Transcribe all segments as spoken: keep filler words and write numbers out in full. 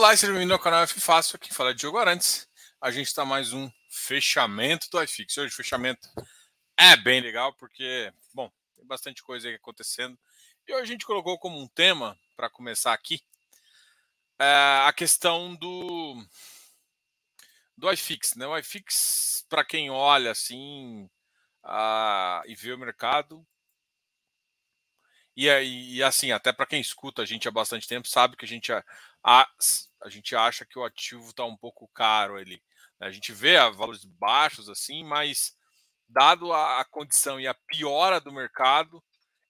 Olá, seja bem-vindo ao canal F Fácil, aqui fala Diogo Arantes. A gente está mais um fechamento do iFix. Hoje o fechamento é bem legal porque, bom, tem bastante coisa aí acontecendo. E hoje a gente colocou como um tema, para começar aqui, a questão do, do iFix, né? O iFix, para quem olha assim a, e vê o mercado, e, aí, e assim, até para quem escuta a gente há bastante tempo, sabe que a gente... A, A, a gente acha que o ativo está um pouco caro ali. A gente vê a valores baixos assim, mas dado a, a condição e a piora do mercado,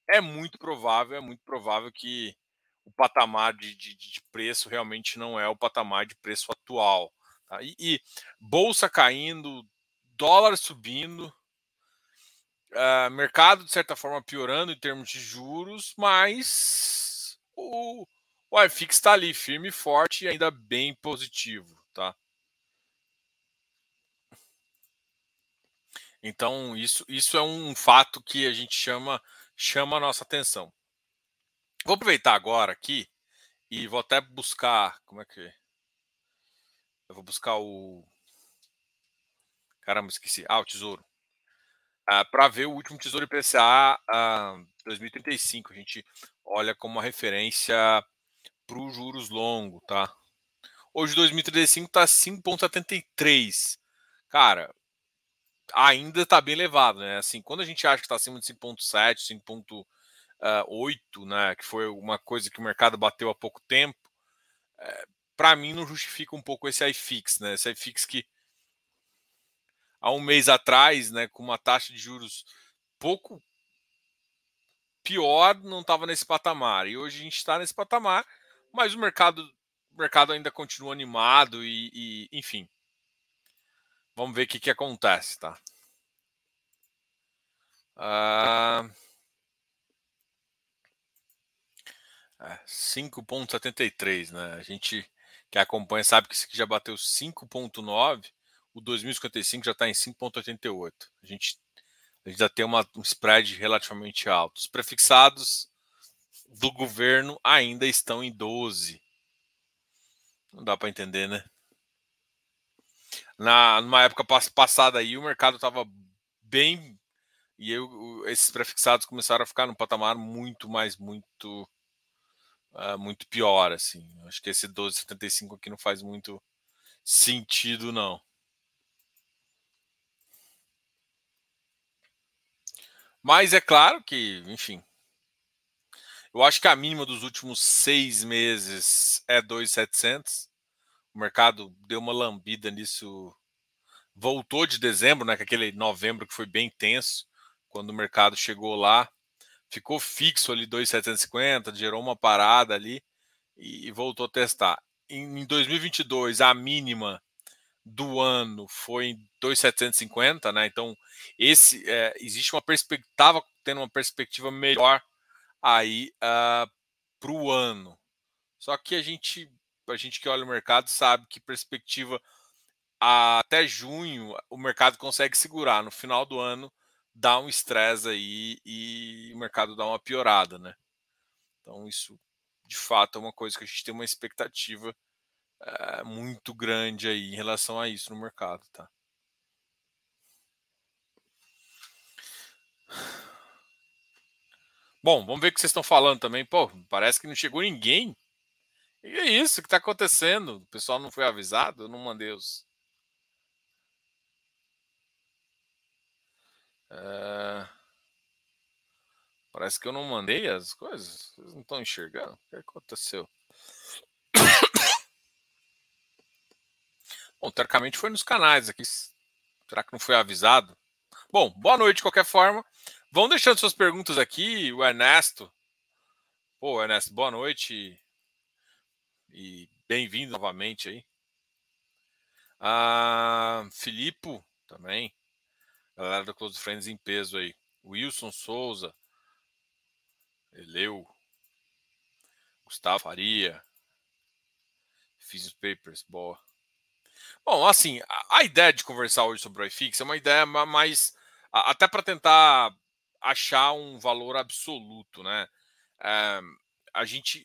é muito provável, é muito provável que o patamar de, de, de preço realmente não é o patamar de preço atual. Tá? E, e bolsa caindo, dólar subindo, uh, mercado de certa forma piorando em termos de juros, mas o O iFix está ali, firme e forte e ainda bem positivo, tá? Então, isso, isso é um fato que a gente chama, chama a nossa atenção. Vou aproveitar agora aqui e vou até buscar... Como é que... Eu vou buscar o... Caramba, esqueci. Ah, o Tesouro. Ah, para ver o último Tesouro I P C A ah, dois mil e trinta e cinco. A gente olha como uma referência... para os juros longos, tá? Hoje, dois mil e trinta e cinco está cinco vírgula setenta e três. Cara, ainda está bem elevado, né? Assim, quando a gente acha que está acima de cinco vírgula sete, cinco vírgula oito, né? Que foi uma coisa que o mercado bateu há pouco tempo, é, para mim não justifica um pouco esse iFix, né? Esse iFix que há um mês atrás, né? Com uma taxa de juros pouco pior, não estava nesse patamar. E hoje a gente está nesse patamar. Mas o mercado, o mercado ainda continua animado e, e enfim. Vamos ver o que, que acontece, tá? Ah, é, cinco vírgula setenta e três, né? A gente que acompanha sabe que esse aqui já bateu cinco vírgula nove, o dois mil e cinquenta e cinco já está em cinco vírgula oitenta e oito. A gente, a gente já tem uma, um spread relativamente alto. Os prefixados do governo ainda estão em doze. Não dá para entender, né? Na, numa época passada aí, o mercado estava bem... E eu, esses prefixados começaram a ficar num patamar muito mais, muito... Uh, muito pior, assim. Acho que esse doze vírgula setenta e cinco aqui não faz muito sentido, não. Mas é claro que, enfim... Eu acho que a mínima dos últimos seis meses é dois mil e setecentos. O mercado deu uma lambida nisso. Voltou de dezembro, né? Que aquele novembro que foi bem tenso. Quando o mercado chegou lá, ficou fixo ali dois mil setecentos e cinquenta, gerou uma parada ali e voltou a testar. Em dois mil e vinte e dois, a mínima do ano foi em dois mil setecentos e cinquenta, né? Então, esse, é, existe uma perspectiva, estava tendo uma perspectiva melhor aí uh, para o ano. Só que a gente, a gente que olha o mercado sabe que perspectiva uh, até junho o mercado consegue segurar. No final do ano dá um estresse aí e o mercado dá uma piorada, né? Então isso de fato é uma coisa que a gente tem uma expectativa uh, muito grande aí em relação a isso no mercado, tá? Bom, vamos ver o que vocês estão falando também. Pô, parece que não chegou ninguém. E é isso que está acontecendo. O pessoal não foi avisado? Eu não mandei os... É... Parece que eu não mandei as coisas. Vocês não estão enxergando? O que aconteceu? Bom, teoricamente foi nos canais aqui. Será que não foi avisado? Bom, boa noite de qualquer forma. Vão deixando suas perguntas aqui, o Ernesto. Pô, Ernesto, boa noite e bem-vindo novamente aí. Ah, Filipe também, galera do Close Friends em peso aí. Wilson Souza, Eleu, Gustavo Faria, fiz os papers, boa. Bom, assim, a ideia de conversar hoje sobre o iFix é uma ideia mais... Até para tentar... achar um valor absoluto, né? É, a gente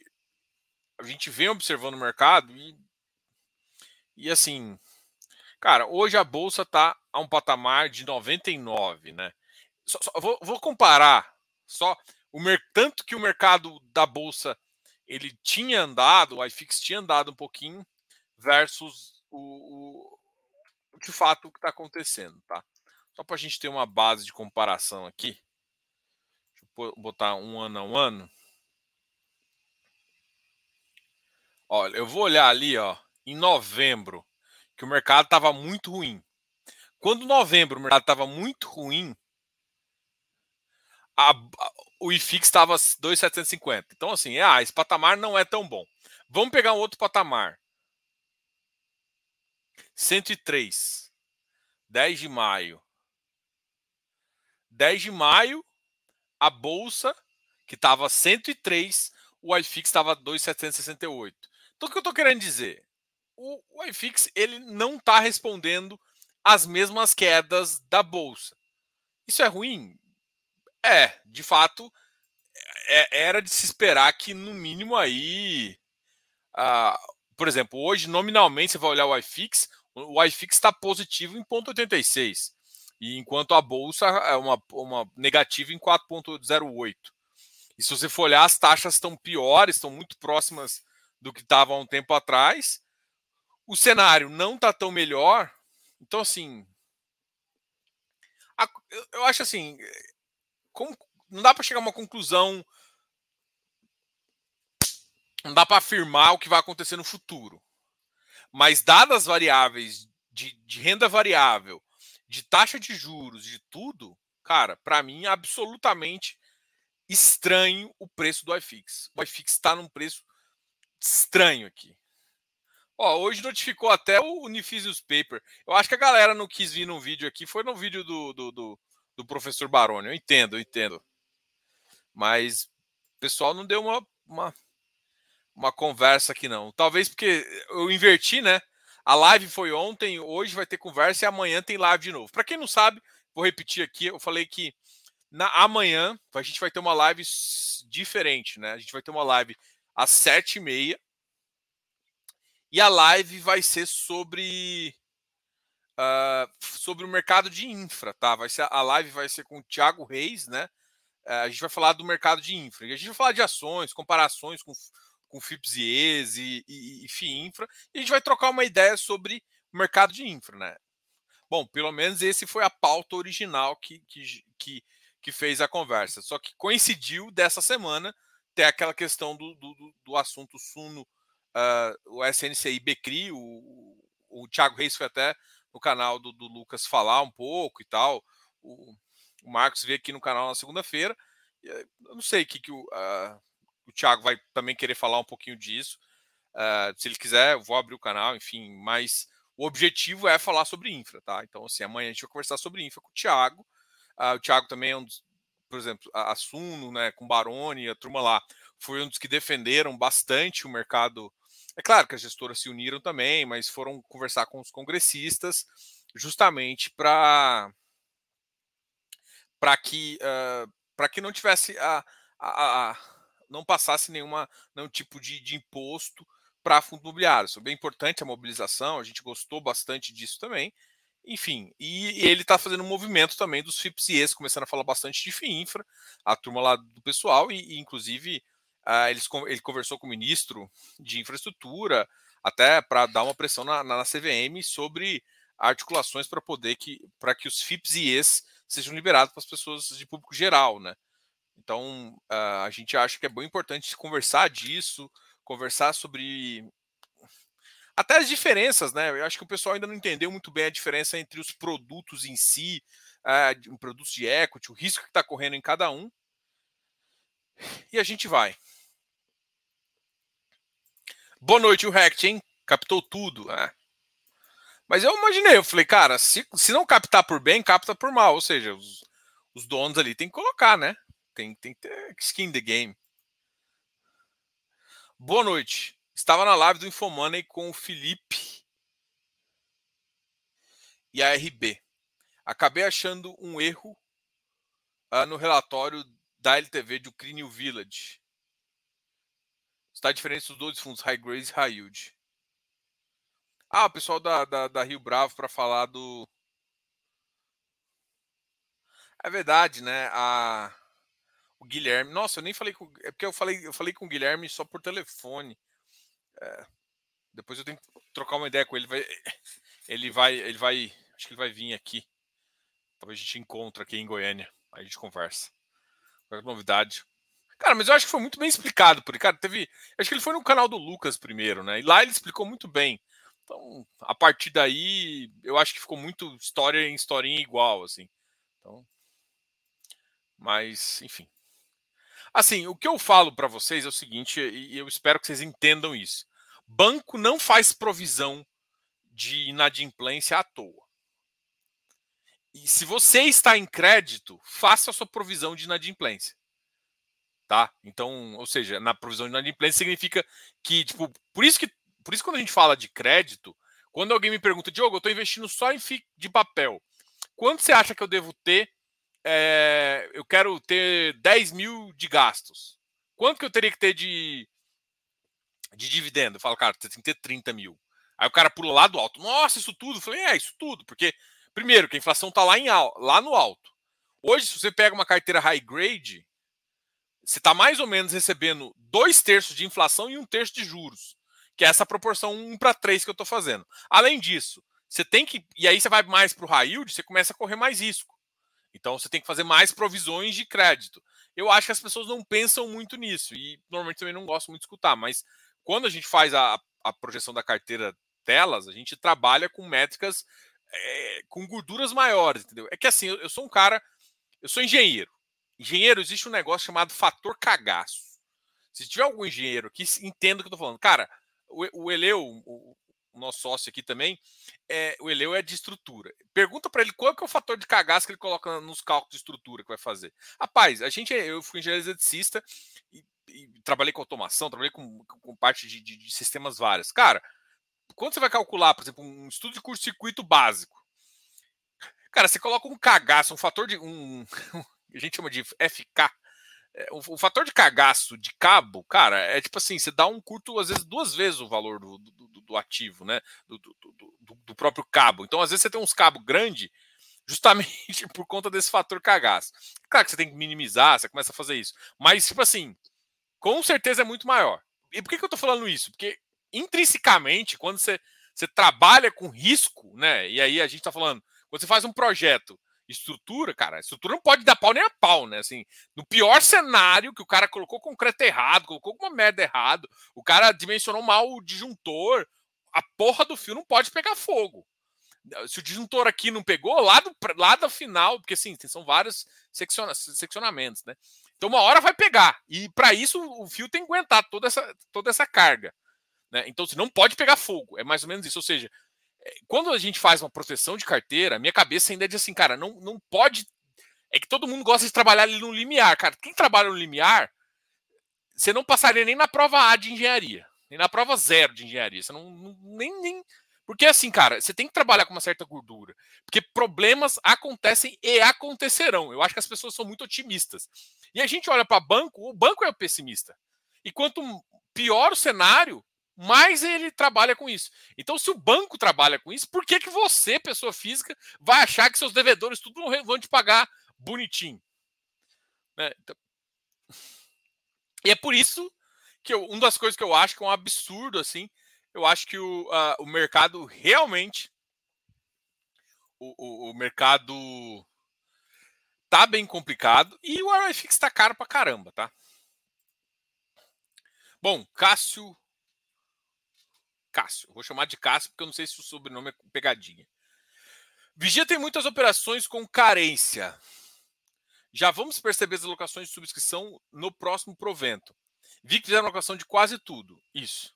a gente vem observando o mercado e E assim, cara, hoje a bolsa está a um patamar de noventa e nove, né? Só, só, vou, vou comparar só o mer- tanto que o mercado da bolsa ele tinha andado, o iFix tinha andado um pouquinho versus o, o de fato o que está acontecendo, tá? Só para a gente ter uma base de comparação aqui, deixa eu botar um ano a um ano. Olha, eu vou olhar ali, ó, em novembro, que o mercado estava muito ruim. Quando novembro o mercado estava muito ruim, a, a, o iFix estava dois mil setecentos e cinquenta. Então, assim, ah, esse patamar não é tão bom. Vamos pegar um outro patamar. cento e três. dez de maio. dez de maio, a bolsa, que estava cento e três, o iFix estava dois mil setecentos e sessenta e oito. Então, o que eu estou querendo dizer? O, o iFix ele não está respondendo às mesmas quedas da bolsa. Isso é ruim? É, de fato, é, era de se esperar que, no mínimo, aí... Ah, por exemplo, hoje, nominalmente, você vai olhar o iFix, o iFix está positivo em zero vírgula oitenta e seis, e enquanto a bolsa é uma, uma negativa em quatro vírgula zero oito. E se você for olhar, as taxas estão piores, estão muito próximas do que estava há um tempo atrás. O cenário não está tão melhor. Então, assim, a, eu, eu acho assim, como, não dá para chegar a uma conclusão, não dá para afirmar o que vai acontecer no futuro. Mas dadas as variáveis de, de renda variável, de taxa de juros, de tudo, cara, para mim é absolutamente estranho o preço do iFix. O iFix está num preço estranho aqui. Ó, hoje notificou até o Unifisius Paper. Eu acho que a galera não quis vir num vídeo aqui. Foi no vídeo do, do, do, do professor Barone. Eu entendo, eu entendo. Mas o pessoal não deu uma, uma, uma conversa aqui, não. Talvez porque eu inverti, né? A live foi ontem, hoje vai ter conversa e amanhã tem live de novo. Para quem não sabe, vou repetir aqui. Eu falei que na, amanhã a gente vai ter uma live diferente, né? A gente vai ter uma live às sete e meia. E a live vai ser sobre, uh, sobre o mercado de infra, tá? Vai ser, a live vai ser com o Thiago Reis, né? Uh, a gente vai falar do mercado de infra. A gente vai falar de ações, comparações com, com FIPS e E S e, e, e FINFRA. E a gente vai trocar uma ideia sobre o mercado de infra, né? Bom, pelo menos esse foi a pauta original que, que, que, que fez a conversa. Só que coincidiu dessa semana ter aquela questão do, do, do assunto Suno. Uh, o S N C I Becri, o, o Thiago Reis foi até no canal do, do Lucas falar um pouco e tal. O, o Marcos veio aqui no canal na segunda-feira. Eu não sei que, que o, uh, o Thiago vai também querer falar um pouquinho disso. Uh, se ele quiser, eu vou abrir o canal, enfim. Mas o objetivo é falar sobre infra, tá? Então, assim, amanhã a gente vai conversar sobre infra com o Thiago. Uh, o Thiago também é um dos, por exemplo, a Suno, né, com o Barone, a turma lá, foi um dos que defenderam bastante o mercado. É claro que as gestoras se uniram também, mas foram conversar com os congressistas justamente para para que uh, para que não tivesse a, a, a não passasse nenhuma nenhum tipo de, de imposto para fundo imobiliário. Isso é bem importante, a mobilização, a gente gostou bastante disso também. Enfim, e ele está fazendo um movimento também dos FIPS e E S, começando a falar bastante de FINFRA, a turma lá do pessoal, e, e inclusive Uh, eles, ele conversou com o ministro de infraestrutura, até para dar uma pressão na, na, na C V M sobre articulações para poder que, para que os FIPS e E S sejam liberados para as pessoas de público geral, né? Então, uh, a gente acha que é bem importante conversar disso, conversar sobre até as diferenças, né? Eu acho que o pessoal ainda não entendeu muito bem a diferença entre os produtos em si, uh, um produtos de equity, o risco que está correndo em cada um. E a gente vai. Boa noite, o Rect, hein? Captou tudo, né? Mas eu imaginei, eu falei, cara, se, se não captar por bem, capta por mal. Ou seja, os, os donos ali tem que colocar, né? Tem, tem que ter skin in the game. Boa noite. Estava na live do Infomoney com o Felipe e a R B. Acabei achando um erro uh, no relatório da L T V de Ucrania e o Village. Está a diferença dos dois fundos, High Grade e High Yield. Ah, o pessoal da, da, da Rio Bravo para falar do... É verdade, né? A... O Guilherme... Nossa, eu nem falei com... É porque eu falei, eu falei com o Guilherme só por telefone. É... Depois eu tenho que trocar uma ideia com ele. Ele vai... ele vai... Ele vai... Acho que ele vai vir aqui. Talvez a gente encontre aqui em Goiânia. Aí a gente conversa. Qual é a novidade? Cara, mas eu acho que foi muito bem explicado por ele. Cara, teve... Acho que ele foi no canal do Lucas primeiro, né? E lá ele explicou muito bem. Então, a partir daí, eu acho que ficou muito história em historinha igual, assim. Então, mas, enfim. Assim, o que eu falo para vocês é o seguinte, e eu espero que vocês entendam isso. Banco não faz provisão de inadimplência à toa. E se você está em crédito, faça a sua provisão de inadimplência. Tá? Então, ou seja, na provisão de inadimplência significa que, tipo, por isso que Por isso, quando a gente fala de crédito, quando alguém me pergunta, Diogo, eu estou investindo só em F I I C de papel. Quanto você acha que eu devo ter? É, eu quero ter dez mil de gastos. Quanto que eu teria que ter de, de dividendo? Eu falo, cara, você tem que ter trinta mil. Aí o cara pula lá do alto. Nossa, isso tudo? Eu falei, é, isso tudo. Porque, primeiro, que a inflação está lá, lá no alto. Hoje, se você pega uma carteira high grade, você está mais ou menos recebendo dois terços de inflação e um terço de juros. Que é essa proporção um para três que eu estou fazendo. Além disso, você tem que... E aí você vai mais para o high yield, você começa a correr mais risco. Então, você tem que fazer mais provisões de crédito. Eu acho que as pessoas não pensam muito nisso. E, normalmente, também não gosto muito de escutar. Mas, quando a gente faz a, a projeção da carteira delas, a gente trabalha com métricas é, com gorduras maiores, entendeu? É que, assim, eu, eu sou um cara... Eu sou engenheiro. Engenheiro, existe um negócio chamado fator cagaço. Se tiver algum engenheiro aqui, entenda o que eu estou falando. Cara... O Eleu, o nosso sócio aqui também, é, o Eleu é de estrutura. Pergunta para ele qual que é o fator de cagaço que ele coloca nos cálculos de estrutura que vai fazer. Rapaz, a gente, eu fui engenheiro eletricista e, e trabalhei com automação, trabalhei com, com parte de, de, de sistemas vários. Cara, quando você vai calcular, por exemplo, um estudo de curto-circuito básico, cara, você coloca um cagaço, um fator de... Um, a gente chama de F K. O fator de cagaço de cabo, cara, é tipo assim, você dá um curto, às vezes, duas vezes o valor do, do, do ativo, né? Do, do, do, do próprio cabo. Então, às vezes, você tem uns cabos grandes justamente por conta desse fator cagaço. Claro que você tem que minimizar, você começa a fazer isso. Mas, tipo assim, com certeza é muito maior. E por que, que eu tô falando isso? Porque, intrinsecamente, quando você, você trabalha com risco, né? E aí a gente tá falando, quando você faz um projeto, estrutura, cara, estrutura não pode dar pau nem a pau, né? Assim, no pior cenário que o cara colocou concreto errado, colocou alguma merda errado, o cara dimensionou mal o disjuntor, a porra do fio não pode pegar fogo. Se o disjuntor aqui não pegou, lá do, lá do final, porque assim, são vários secciona, seccionamentos, né? Então uma hora vai pegar, e para isso o fio tem que aguentar toda essa, toda essa carga, né? Então você não pode pegar fogo, é mais ou menos isso, ou seja, quando a gente faz uma proteção de carteira, minha cabeça ainda é de assim, cara, não, não pode... É que todo mundo gosta de trabalhar ali no limiar, cara. Quem trabalha no limiar, você não passaria nem na prova A de engenharia, nem na prova zero de engenharia. Você não... não nem, nem... Porque assim, cara, você tem que trabalhar com uma certa gordura. Porque problemas acontecem e acontecerão. Eu acho que as pessoas são muito otimistas. E a gente olha para banco, o banco é o pessimista. E quanto pior o cenário... Mas ele trabalha com isso. Então, se o banco trabalha com isso, por que, que você, pessoa física, vai achar que seus devedores tudo vão te pagar bonitinho? Né? Então... E é por isso que eu, uma das coisas que eu acho que é um absurdo, assim, eu acho que o, a, o mercado realmente, o, o, o mercado tá bem complicado e o iFix tá caro pra caramba, tá? Bom, Cássio... Cássio. Vou chamar de Cássio porque eu não sei se o sobrenome é pegadinha. Vigia tem muitas operações com carência. Já vamos perceber as alocações de subscrição no próximo provento. Vi que fizeram alocação de quase tudo. Isso.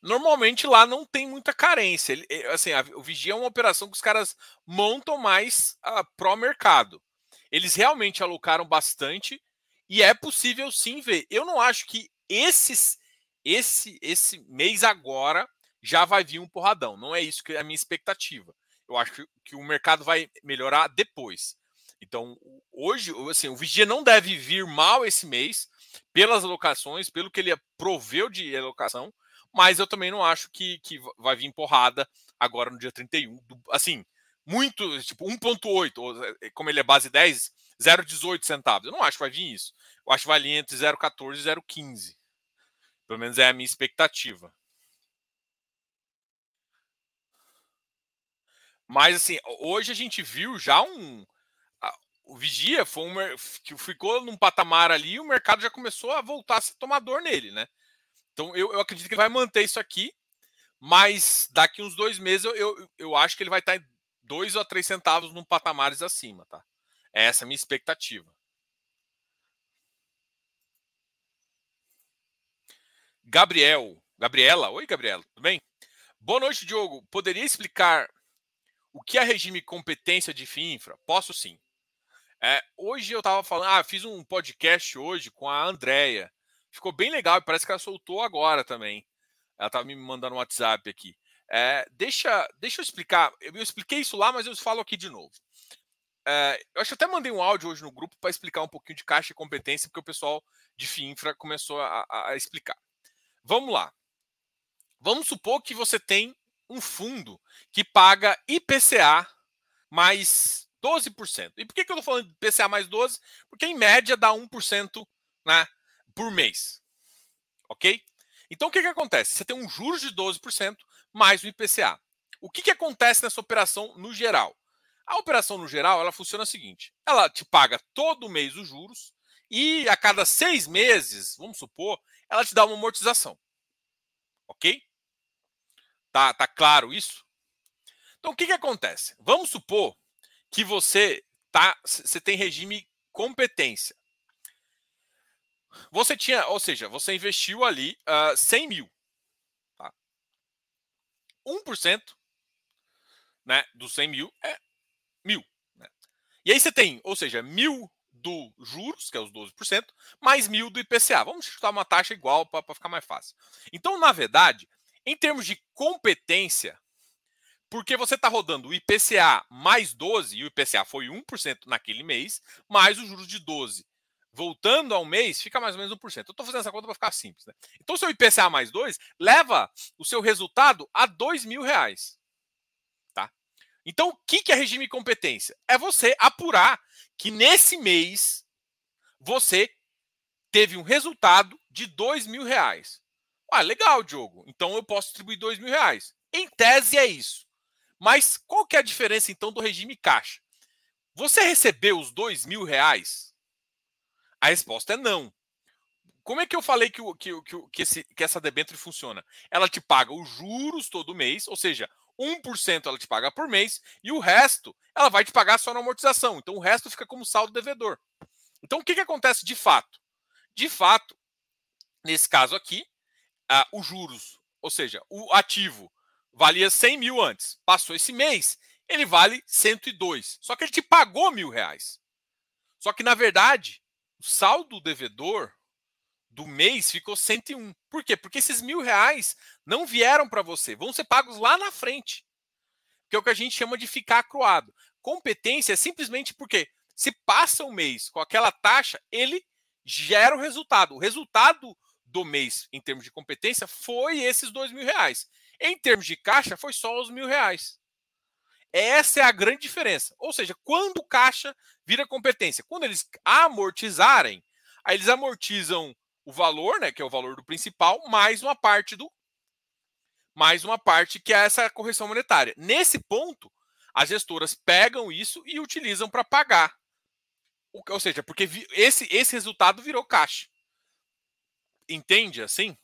Normalmente lá não tem muita carência. Assim, a, o Vigia é uma operação que os caras montam mais uh, pró-mercado. Eles realmente alocaram bastante e é possível sim ver. Eu não acho que esses... Esse, esse mês agora já vai vir um porradão. Não é isso que é a minha expectativa. Eu acho que, que o mercado vai melhorar depois. Então, hoje, assim, o Vigia não deve vir mal esse mês pelas alocações, pelo que ele proveu de alocação, mas eu também não acho que, que vai vir porrada agora no dia trinta e um. Do, assim, muito, tipo um vírgula oito, como ele é base dez, zero vírgula dezoito centavos. Eu não acho que vai vir isso. Eu acho que vai vir entre zero vírgula quatorze e zero vírgula quinze. Pelo menos é a minha expectativa. Mas, assim, hoje a gente viu já um... O Vigia foi um, ficou num patamar ali e o mercado já começou a voltar a ser tomador nele, né? Então, eu, eu acredito que ele vai manter isso aqui, mas daqui uns dois meses eu, eu, eu acho que ele vai estar em dois ou três centavos num patamares acima, tá? Essa é a minha expectativa. Gabriel. Gabriela. Oi, Gabriela. Tudo bem? Boa noite, Diogo. Poderia explicar... O que é regime competência de Fininfra? Posso sim. É, hoje eu estava falando, ah, fiz um podcast hoje com a Andrea. Ficou bem legal e parece que ela soltou agora também. Ela estava me mandando um WhatsApp aqui. É, deixa, deixa eu explicar. Eu, eu expliquei isso lá, mas eu falo aqui de novo. É, eu acho que até mandei um áudio hoje no grupo para explicar um pouquinho de caixa e competência, porque o pessoal de Fininfra começou a, a explicar. Vamos lá. Vamos supor que você tem um fundo que paga I P C A mais doze por cento. E por que eu estou falando de I P C A mais doze por cento? Porque, em média, dá um por cento, né, por mês. Ok? Então, o que, que acontece? Você tem um juros de doze por cento mais o I P C A. O que, que acontece nessa operação no geral? A operação no geral ela funciona o seguinte. Ela te paga todo mês os juros e, a cada seis meses, vamos supor, ela te dá uma amortização. Ok? Tá, tá claro isso? Então, o que, que acontece? Vamos supor que você, tá, você tem regime competência. Você tinha, ou seja, você investiu ali uh, cem mil. Tá? um por cento, né, dos cem mil é mil. Né? E aí você tem, ou seja, mil do juros, que é os doze por cento, mais mil do I P C A. Vamos chutar uma taxa igual para ficar mais fácil. Então, na verdade... Em termos de competência, porque você está rodando o I P C A mais doze, e o I P C A foi um por cento naquele mês, mais o juros de doze. Voltando ao mês, fica mais ou menos um por cento. Eu estou fazendo essa conta para ficar simples, né? Então, o seu I P C A mais dois leva o seu resultado a dois mil reais. Tá? Então, o que, que é regime de competência? É você apurar que nesse mês você teve um resultado de dois mil reais. Ah, legal, Diogo. Então eu posso distribuir dois mil reais. Em tese é isso. Mas qual que é a diferença, então, do regime caixa? Você recebeu os dois mil reais? A resposta é não. Como é que eu falei que, o, que, que, que, esse, que essa debênture funciona? Ela te paga os juros todo mês, ou seja, um por cento ela te paga por mês, e o resto ela vai te pagar só na amortização. Então o resto fica como saldo devedor. Então o que, que acontece de fato? De fato, nesse caso aqui, Ah, os juros, ou seja, o ativo valia cem mil antes, passou esse mês, ele vale cento e dois. Só que ele te pagou mil reais. Só que, na verdade, o saldo devedor do mês ficou cento e um. Por quê? Porque esses mil reais não vieram para você, vão ser pagos lá na frente, que é o que a gente chama de ficar acruado. Competência é simplesmente porque se passa um mês com aquela taxa, ele gera o resultado. O resultado do mês, em termos de competência, foi esses dois mil reais. Em termos de caixa, foi só os mil reais. Essa é a grande diferença. Ou seja, quando caixa vira competência? Quando eles amortizarem, aí eles amortizam o valor, né, que é o valor do principal, mais uma parte do... mais uma parte que é essa correção monetária. Nesse ponto, as gestoras pegam isso e utilizam para pagar. Ou seja, porque esse, esse resultado virou caixa. Entende assim?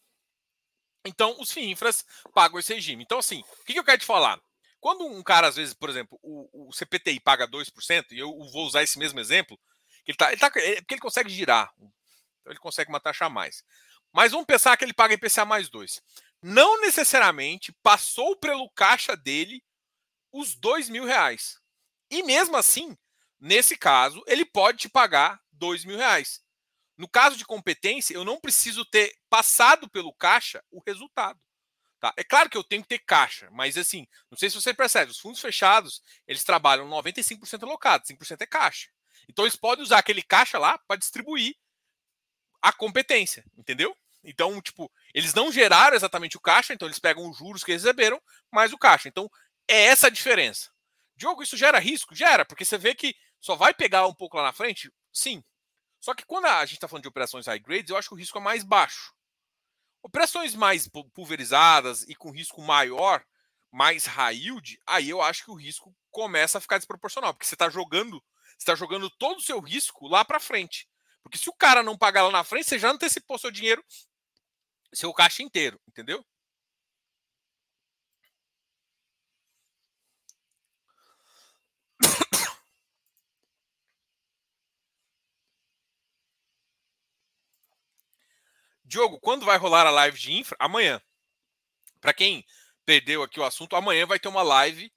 Então, os FIINFRAs pagam esse regime. Então, assim, o que eu quero te falar? Quando um cara, às vezes, por exemplo, o, o C P T I paga dois por cento, e eu vou usar esse mesmo exemplo, ele tá, ele tá, é porque ele consegue girar. Então, ele consegue uma taxa a mais. Mas vamos pensar que ele paga I P C A mais dois. Não necessariamente passou pelo caixa dele os dois mil reais. E mesmo assim, nesse caso, ele pode te pagar dois mil reais. No caso de competência, eu não preciso ter passado pelo caixa o resultado. Tá? É claro que eu tenho que ter caixa, mas assim, não sei se você percebe, os fundos fechados, eles trabalham noventa e cinco por cento alocado, cinco por cento é caixa. Então, eles podem usar aquele caixa lá para distribuir a competência, entendeu? Então, tipo, eles não geraram exatamente o caixa, então eles pegam os juros que receberam, mais o caixa. Então, é essa a diferença. Diogo, isso gera risco? Gera, porque você vê que só vai pegar um pouco lá na frente? Sim. Só que quando a gente está falando de operações high grades, eu acho que o risco é mais baixo. Operações mais pulverizadas e com risco maior, mais high yield, aí eu acho que o risco começa a ficar desproporcional, porque você está jogando, você está jogando todo o seu risco lá para frente. Porque se o cara não pagar lá na frente, você já antecipou seu dinheiro, seu caixa inteiro, entendeu? Diogo, quando vai rolar a live de infra? Amanhã. Para quem perdeu aqui o assunto, amanhã vai ter uma live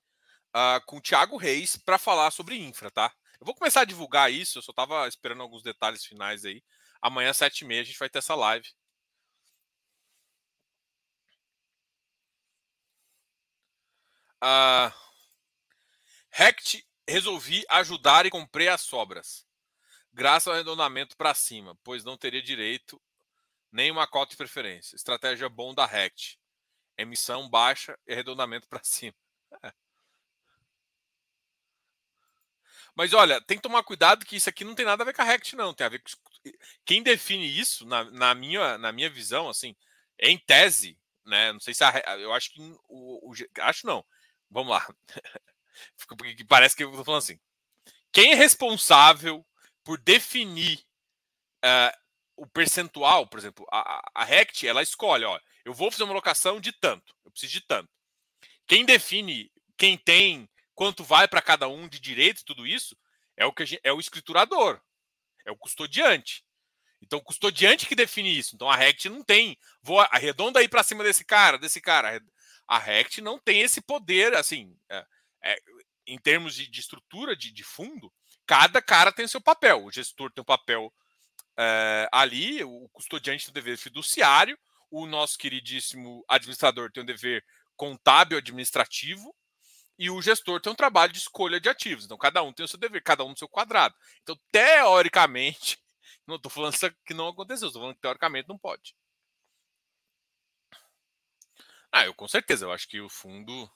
uh, com o Thiago Reis para falar sobre infra, tá? Eu vou começar a divulgar isso, eu só estava esperando alguns detalhes finais aí. Amanhã, às sete e meia, a gente vai ter essa live. Uh, Rect, resolvi ajudar e comprei as sobras. Graças ao arredondamento para cima, pois não teria direito nem uma cota de preferência. Estratégia bom da Rect. Emissão baixa e arredondamento para cima. É. Mas olha, tem que tomar cuidado que isso aqui não tem nada a ver com a Rect, não. Tem a ver com... Quem define isso, na, na, minha, na minha visão, assim, em tese, né? Não sei se a eu acho que o, o acho não. Vamos lá. Porque parece que eu tô falando assim. Quem é responsável por definir uh, o percentual, por exemplo, a, a Rect, ela escolhe, ó, eu vou fazer uma locação de tanto, eu preciso de tanto. Quem define, quem tem quanto vai para cada um de direito, tudo isso, é o, que a gente, é o escriturador, é o custodiante. Então, o custodiante que define isso. Então, a Rect não tem, vou arredonda aí para cima desse cara, desse cara. A Rect não tem esse poder, assim, é, é, em termos de, de estrutura, de, de fundo, cada cara tem o seu papel. O gestor tem um papel é, ali, o custodiante tem o dever fiduciário, o nosso queridíssimo administrador tem um dever contábil administrativo, e o gestor tem um trabalho de escolha de ativos. Então, cada um tem o seu dever, cada um no seu quadrado. Então, teoricamente, não estou falando que não aconteceu, estou falando que teoricamente não pode. Ah, eu com certeza, eu acho que o fundo...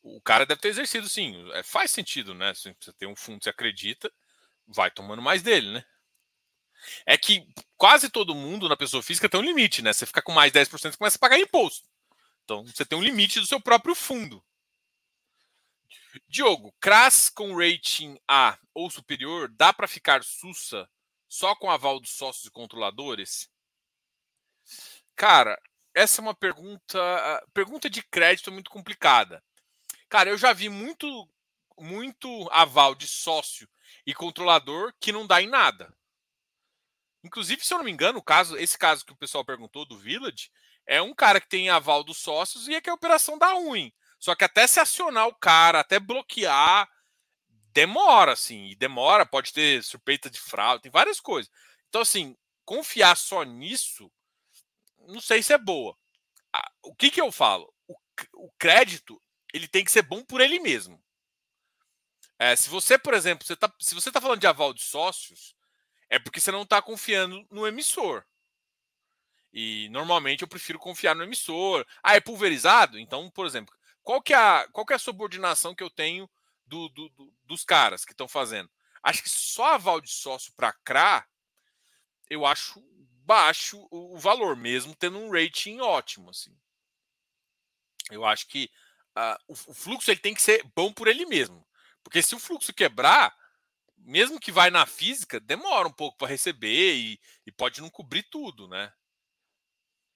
O cara deve ter exercido, sim. É, faz sentido, né? Se você tem um fundo que você acredita, vai tomando mais dele, né? É que quase todo mundo na pessoa física tem um limite, né? Você fica com mais dez por cento, você começa a pagar imposto. Então, você tem um limite do seu próprio fundo. Diogo, C R A S com rating A ou superior, dá para ficar sussa só com aval dos sócios e controladores? Cara, essa é uma pergunta... Pergunta de crédito é muito complicada. Cara, eu já vi muito, muito aval de sócio e controlador que não dá em nada. Inclusive, se eu não me engano, o caso, esse caso que o pessoal perguntou do Village... É um cara que tem aval dos sócios e é que a operação dá ruim. Só que até se acionar o cara, até bloquear, demora, assim. E demora, pode ter suspeita de fraude, tem várias coisas. Então, assim, confiar só nisso, não sei se é boa. O que que eu falo? O, o crédito, ele tem que ser bom por ele mesmo. É, se você, por exemplo, você tá, se você está falando de aval de sócios, é porque você não está confiando no emissor. E normalmente eu prefiro confiar no emissor. Ah, é pulverizado? Então, por exemplo, qual que é a, qual que é a subordinação que eu tenho do, do, do, dos caras que estão fazendo? Acho que só aval de sócio para C R A, eu acho baixo o valor, mesmo tendo um rating ótimo. Assim. Eu acho que uh, o, o fluxo ele tem que ser bom por ele mesmo. Porque se o fluxo quebrar, mesmo que vai na física, demora um pouco para receber e, e pode não cobrir tudo, né?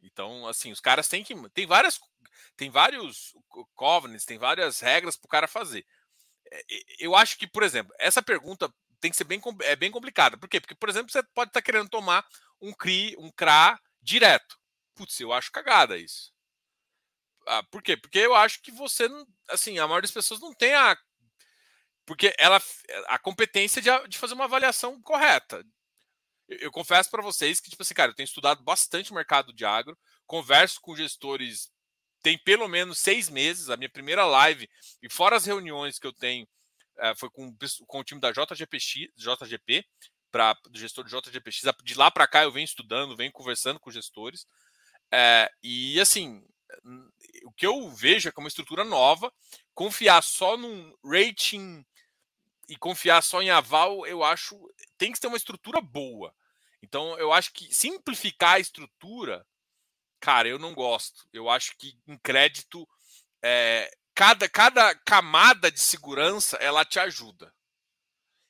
Então, assim, os caras têm que... Tem, várias, tem vários covenants, tem várias regras para o cara fazer. Eu acho que, por exemplo, essa pergunta tem que ser bem, é bem complicada. Por quê? Porque, por exemplo, você pode estar querendo tomar um C R I, um C R A direto. Putz, eu acho cagada isso. Ah, por quê? Porque eu acho que você... Não, assim, a maioria das pessoas não tem a... Porque ela, a competência de, de fazer uma avaliação correta. Eu confesso para vocês que, tipo assim, cara, eu tenho estudado bastante o mercado de agro, converso com gestores, tem pelo menos seis meses, a minha primeira live, e fora as reuniões que eu tenho, foi com, com o time da J G P X, J G P, pra, do gestor do J G P X. De lá para cá eu venho estudando, venho conversando com gestores. É, e assim, o que eu vejo é que é uma estrutura nova. Confiar só num rating e confiar só em aval, eu acho, tem que ter uma estrutura boa. Então, eu acho que simplificar a estrutura, cara, eu não gosto. Eu acho que em crédito, é, cada, cada camada de segurança, ela te ajuda.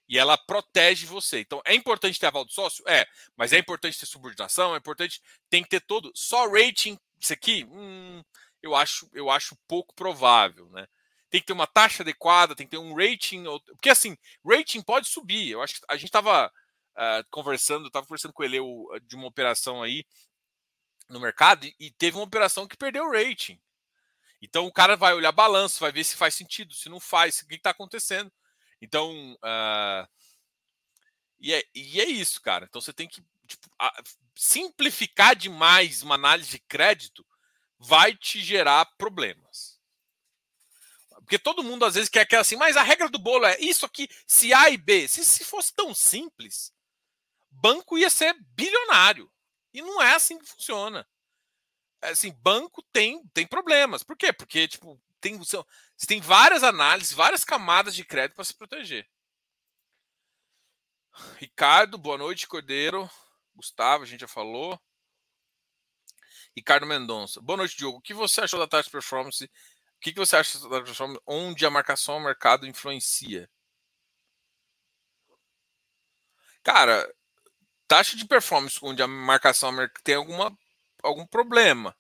E ela protege você. Então, é importante ter aval do sócio? É. Mas é importante ter subordinação? É importante. Tem que ter todo. Só rating, isso aqui, hum, eu acho, eu acho pouco provável, né? Tem que ter uma taxa adequada, tem que ter um rating. Porque, assim, rating pode subir. Eu acho que a gente estava uh, conversando, estava conversando com o Eleu de uma operação aí no mercado e teve uma operação que perdeu o rating. Então, o cara vai olhar balanço, vai ver se faz sentido, se não faz, o que está acontecendo. Então, uh, e, é, e é isso, cara. Então, você tem que tipo, a, simplificar demais uma análise de crédito vai te gerar problemas. Porque todo mundo, às vezes, quer aquela assim, mas a regra do bolo é isso aqui, se A e B. Se, se fosse tão simples, banco ia ser bilionário. E não é assim que funciona. Assim, banco tem, tem problemas. Por quê? Porque, tipo, tem, você tem várias análises, várias camadas de crédito para se proteger. Ricardo, boa noite, Cordeiro. Gustavo, a gente já falou. Ricardo Mendonça. Boa noite, Diogo. O que você achou da taxa de performance? O que você acha da taxa de performance? Onde a marcação ao mercado influencia? Cara, taxa de performance onde a marcação ao mercado tem alguma, algum problema.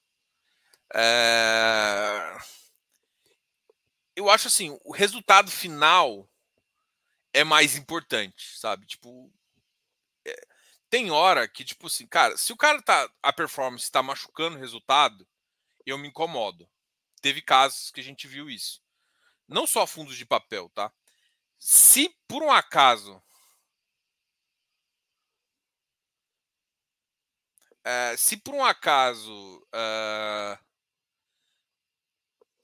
É... Eu acho assim, o resultado final é mais importante, sabe? Tipo, é, tem hora que, tipo assim, cara, se o cara tá, a performance tá machucando o resultado, eu me incomodo. Teve casos que a gente viu isso. Não só fundos de papel, tá? Se por um acaso, é, se por um acaso é,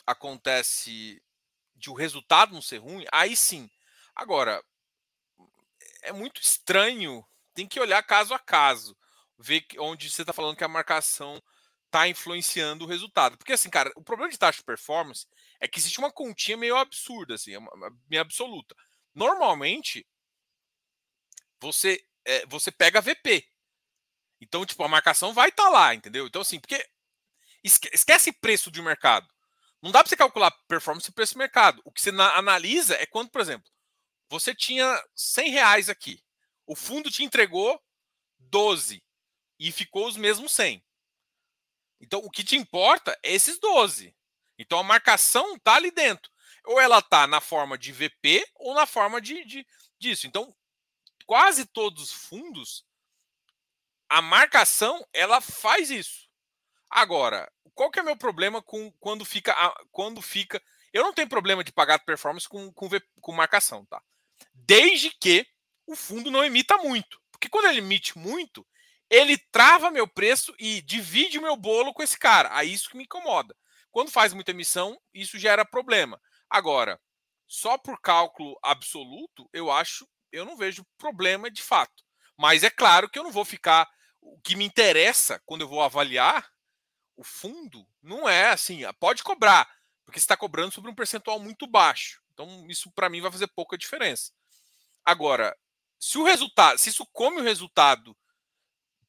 acontece de o resultado não ser ruim, aí sim. Agora, é muito estranho, tem que olhar caso a caso, ver onde você está falando que a marcação está influenciando o resultado. Porque assim, cara, o problema de taxa de performance é que existe uma continha meio absurda, assim, meio absoluta. Normalmente, você, é, você pega V P. Então, tipo, a marcação vai estar tá lá, entendeu? Então, assim, porque esquece preço de mercado. Não dá para você calcular performance e preço de mercado. O que você analisa é quando, por exemplo, você tinha cem reais aqui. O fundo te entregou doze e ficou os mesmos cem. Então, o que te importa é esses doze. Então, a marcação está ali dentro. Ou ela está na forma de V P ou na forma de, de, disso. Então, quase todos os fundos, a marcação, ela faz isso. Agora, qual que é o meu problema com quando fica, quando fica... Eu não tenho problema de pagar performance com, com, com marcação, tá? Desde que o fundo não emita muito. Porque quando ele emite muito, ele trava meu preço e divide o meu bolo com esse cara. Aí isso que me incomoda. Quando faz muita emissão, isso gera problema. Agora, só por cálculo absoluto, eu acho, eu não vejo problema de fato. Mas é claro que eu não vou ficar... O que me interessa quando eu vou avaliar o fundo não é assim, pode cobrar, porque você está cobrando sobre um percentual muito baixo. Então, isso para mim vai fazer pouca diferença. Agora, se o resultado, se isso come o resultado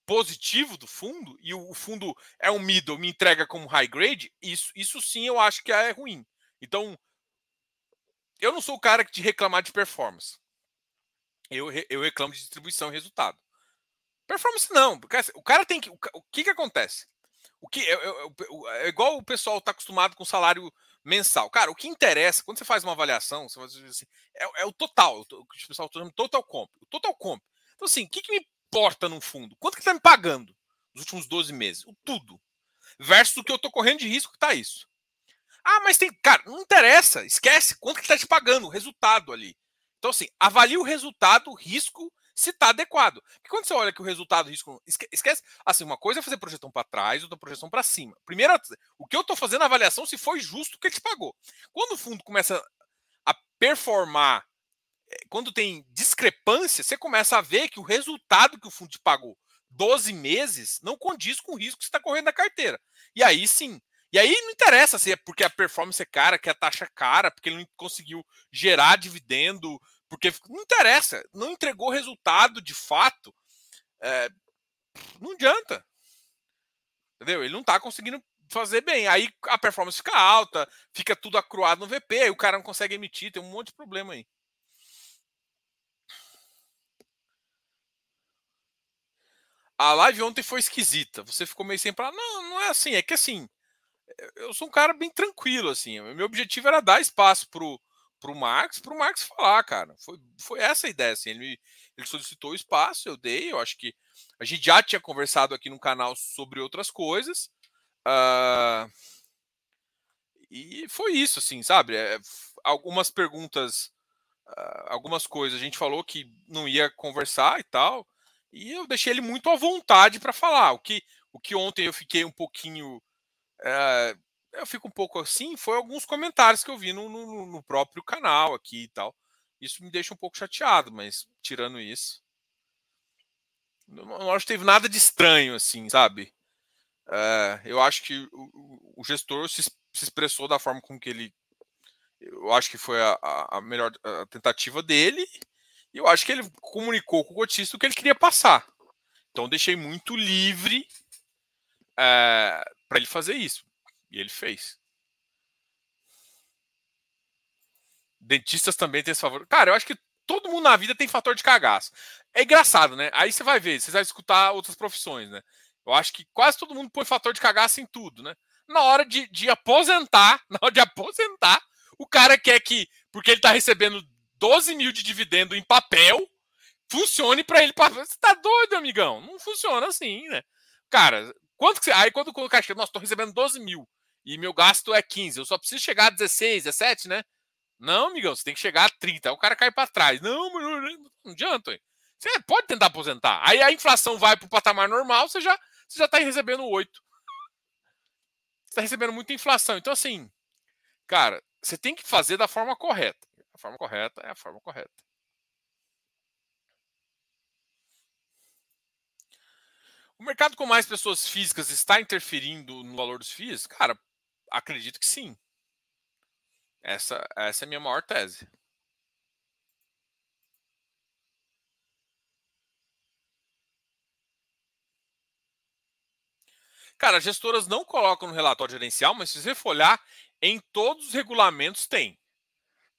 positivo do fundo, e o fundo é um middle, me entrega como high grade, isso, isso sim eu acho que é ruim. Então, eu não sou o cara de reclamar de performance. Eu, eu reclamo de distribuição e resultado. Performance não, porque o cara tem que. O que, que acontece? O que, é, é, é igual o pessoal está acostumado com salário mensal. Cara, o que interessa, quando você faz uma avaliação, você faz assim, é, é o total. O que o pessoal está chamando de total comp. O total comp. Então, assim, o que, que me importa no fundo? Quanto que está me pagando nos últimos doze meses? O tudo. Versus o que eu estou correndo de risco, que está isso. Ah, mas tem. Cara, não interessa. Esquece quanto que está te pagando, o resultado ali. Então, assim, avalie o resultado, o risco, se está adequado. Porque quando você olha que o resultado, o risco... Esquece. Assim, uma coisa é fazer projeção para trás, outra projeção para cima. Primeiro, o que eu estou fazendo a avaliação se foi justo o que ele te pagou. Quando o fundo começa a performar quando tem discrepância, você começa a ver que o resultado que o fundo te pagou doze meses não condiz com o risco que você está correndo na carteira. E aí sim. E aí não interessa se é porque a performance é cara, que a taxa é cara, porque ele não conseguiu gerar dividendo, porque não interessa. Não entregou resultado de fato, é, não adianta. Entendeu? Ele não está conseguindo fazer bem. Aí a performance fica alta, fica tudo acruado no V P, aí o cara não consegue emitir, tem um monte de problema aí. A live ontem foi esquisita. Você ficou meio sem falar. Não, não é assim. É que assim, eu sou um cara bem tranquilo, assim. Meu objetivo era dar espaço pro, pro Marcos, pro Marcos falar, cara. Foi, foi essa a ideia, assim. Ele, me, ele solicitou o espaço, eu dei. Eu acho que a gente já tinha conversado aqui no canal sobre outras coisas. Uh, e foi isso, assim, sabe? É, algumas perguntas, uh, algumas coisas. A gente falou que não ia conversar e tal. E eu deixei ele muito à vontade para falar. O que, o que ontem eu fiquei um pouquinho... É, eu fico um pouco assim, foi alguns comentários que eu vi no, no, no próprio canal aqui e tal. Isso me deixa um pouco chateado, mas tirando isso... Não, não acho que teve nada de estranho, assim, sabe? É, eu acho que o, o gestor se, se expressou da forma com que ele... Eu acho que foi a, a melhor a tentativa dele... E eu acho que ele comunicou com o cotista o que ele queria passar. Então, eu deixei muito livre é, para ele fazer isso. E ele fez. Dentistas também têm esse favor. Cara, eu acho que todo mundo na vida tem fator de cagaço. É engraçado, né? Aí você vai ver, você vai escutar outras profissões, né? Eu acho que quase todo mundo põe fator de cagaço em tudo, né? Na hora de, de aposentar, na hora de aposentar, o cara quer que, porque ele está recebendo doze mil de dividendo em papel, funcione para ele. Você tá doido, amigão? Não funciona assim, né? Cara, quanto que você... Aí quando colocar, nossa, tô recebendo doze mil e meu gasto é quinze, eu só preciso chegar a dezesseis, dezessete, né? Não, amigão, você tem que chegar a trinta. Aí o cara cai para trás. Não, não adianta. Hein? Você pode tentar aposentar. Aí a inflação vai pro patamar normal, você já, você já tá recebendo oito. Você tá recebendo muita inflação. Então, assim, cara, você tem que fazer da forma correta. A forma correta é a forma correta. O mercado com mais pessoas físicas está interferindo no valor dos F I Is? Cara, acredito que sim. Essa, essa é a minha maior tese. Cara, as gestoras não colocam no relatório gerencial, mas se você for olhar, em todos os regulamentos tem.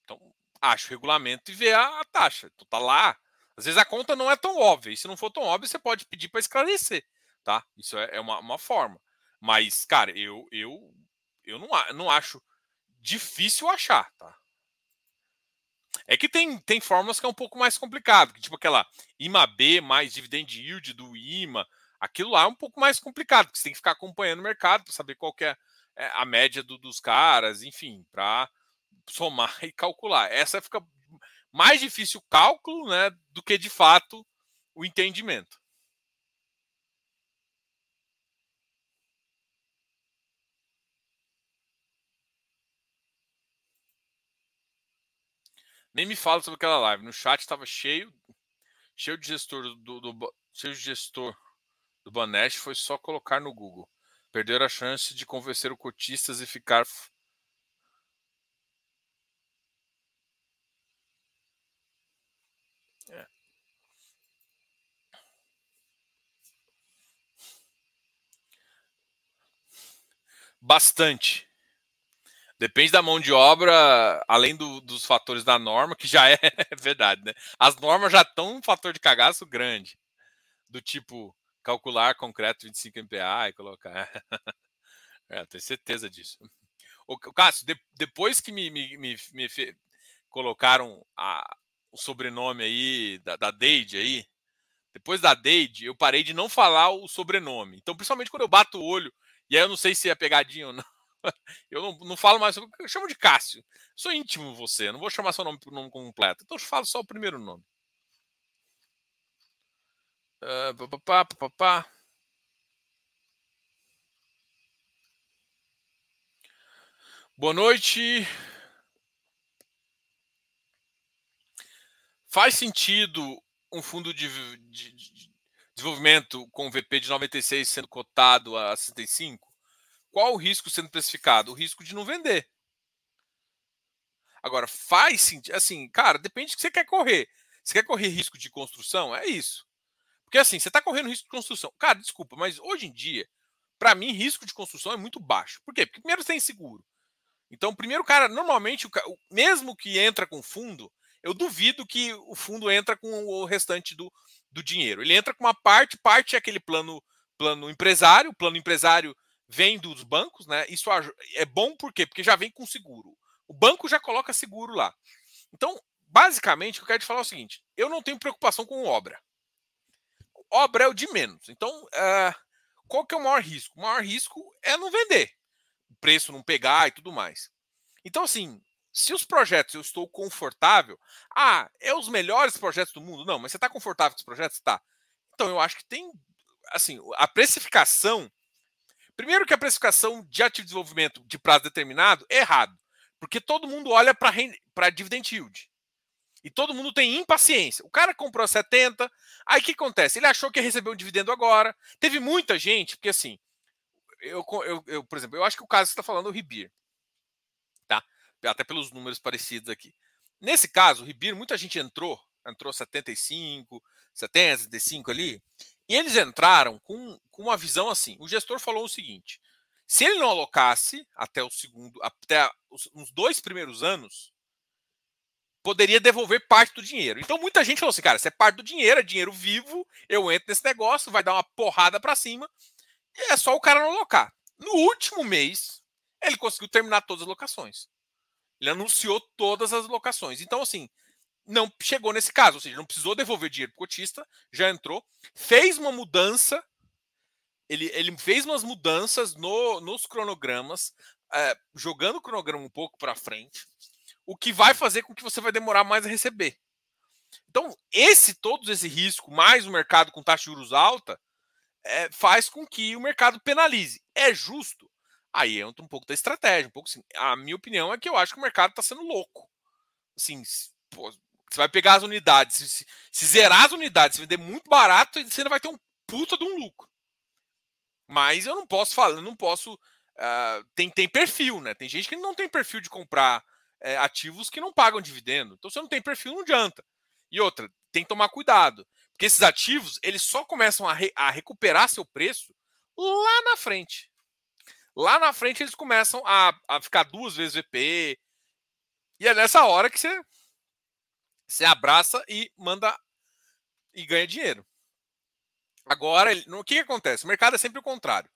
Então, acha o regulamento e vê a taxa. Então, tá lá. Às vezes a conta não é tão óbvia. E se não for tão óbvia, você pode pedir para esclarecer. Tá? Isso é uma, uma forma. Mas, cara, eu, eu, eu não, não acho difícil achar. Tá? É que tem, tem fórmulas que é um pouco mais complicado. Que, tipo aquela I M A B mais dividend yield do I M A. Aquilo lá é um pouco mais complicado. Porque você tem que ficar acompanhando o mercado para saber qual que é a média do, dos caras. Enfim, para somar e calcular. Essa fica mais difícil o cálculo, né, do que de fato o entendimento. Nem me fala sobre aquela live. No chat estava cheio, cheio de gestor do, do cheio de gestor do Banesh, foi só colocar no Google. Perderam a chance de convencer o cotistas e ficar bastante. Depende da mão de obra, além do, dos fatores da norma, que já é, é verdade, né? As normas já estão um fator de cagaço grande. Do tipo, calcular concreto vinte e cinco M P A e colocar. É, eu tenho certeza disso. O Cássio, de, depois que me, me, me, me fe... colocaram a, o sobrenome aí, da, da Deide aí, depois da Deide, eu parei de não falar o sobrenome. Então, principalmente quando eu bato o olho, e aí eu não sei se é pegadinha ou não. Eu não, não falo mais. Eu chamo de Cássio. Eu sou íntimo você. Eu não vou chamar seu nome por nome completo. Então eu falo só o primeiro nome. Uh, papapá, papapá. Boa noite. faz sentido um fundo de, de, de desenvolvimento com V P de noventa e seis sendo cotado a sessenta e cinco? Qual o risco sendo precificado? O risco de não vender. Agora, faz sentido... Assim, cara, depende do que você quer correr. Você quer correr risco de construção? É isso. Porque assim, você está correndo risco de construção. Cara, desculpa, mas hoje em dia, para mim, risco de construção é muito baixo. Por quê? Porque primeiro você tem seguro. Então, primeiro, cara, normalmente, o cara, mesmo que entra com fundo, eu duvido que o fundo entra com o restante do, do dinheiro. Ele entra com uma parte, parte é aquele plano, plano empresário, o plano empresário vem dos bancos, né? Isso é bom por quê? Porque já vem com seguro. O banco já coloca seguro lá. Então, basicamente, o que eu quero te falar é o seguinte, eu não tenho preocupação com obra. Obra é o de menos. Então, uh, qual que é o maior risco? O maior risco é não vender. O preço não pegar e tudo mais. Então, assim, se os projetos eu estou confortável, ah, é os melhores projetos do mundo? Não, mas você está confortável com os projetos? Tá. Então, eu acho que tem, assim, a precificação, primeiro que a precificação de ativo de desenvolvimento de prazo determinado é errado, porque todo mundo olha para dividend yield. E todo mundo tem impaciência. O cara comprou setenta, aí o que acontece? Ele achou que ia receber um dividendo agora. Teve muita gente, porque assim, eu, eu, eu, por exemplo, eu acho que o caso que você está falando é o Ribir. Tá? Até pelos números parecidos aqui. Nesse caso, o Ribir, muita gente entrou, entrou setenta e cinco, setenta, setenta e cinco ali, e eles entraram com, com uma visão assim. O gestor falou o seguinte, se ele não alocasse até, o segundo, até os, os dois primeiros anos, poderia devolver parte do dinheiro. Então, muita gente falou assim, cara, se é parte do dinheiro, é dinheiro vivo, eu entro nesse negócio, vai dar uma porrada para cima, e é só o cara não alocar. No último mês, ele conseguiu terminar todas as locações. Ele anunciou todas as locações. Então, assim, não chegou nesse caso, ou seja, não precisou devolver dinheiro para o cotista, já entrou, fez uma mudança, ele, ele fez umas mudanças no, nos cronogramas, é, jogando o cronograma um pouco para frente, o que vai fazer com que você vai demorar mais a receber. Então, esse, todo esse risco, mais o mercado com taxa de juros alta, é, faz com que o mercado penalize. É justo? Aí entra um pouco da estratégia, um pouco assim. A minha opinião é que eu acho que o mercado está sendo louco. Assim, pô, você vai pegar as unidades, se, se, se zerar as unidades, se vender muito barato, você ainda vai ter um puta de um lucro. Mas eu não posso falar, não posso... Uh, tem, tem perfil, né? Tem gente que não tem perfil de comprar ativos que não pagam dividendo. Então, se não tem perfil, não adianta. E outra, tem que tomar cuidado, porque esses ativos, eles só começam a, re- a recuperar seu preço lá na frente. Lá na frente, eles começam a, a ficar duas vezes V P. E é nessa hora que você, você abraça e manda e ganha dinheiro. Agora, o que, que acontece? O mercado é sempre o contrário.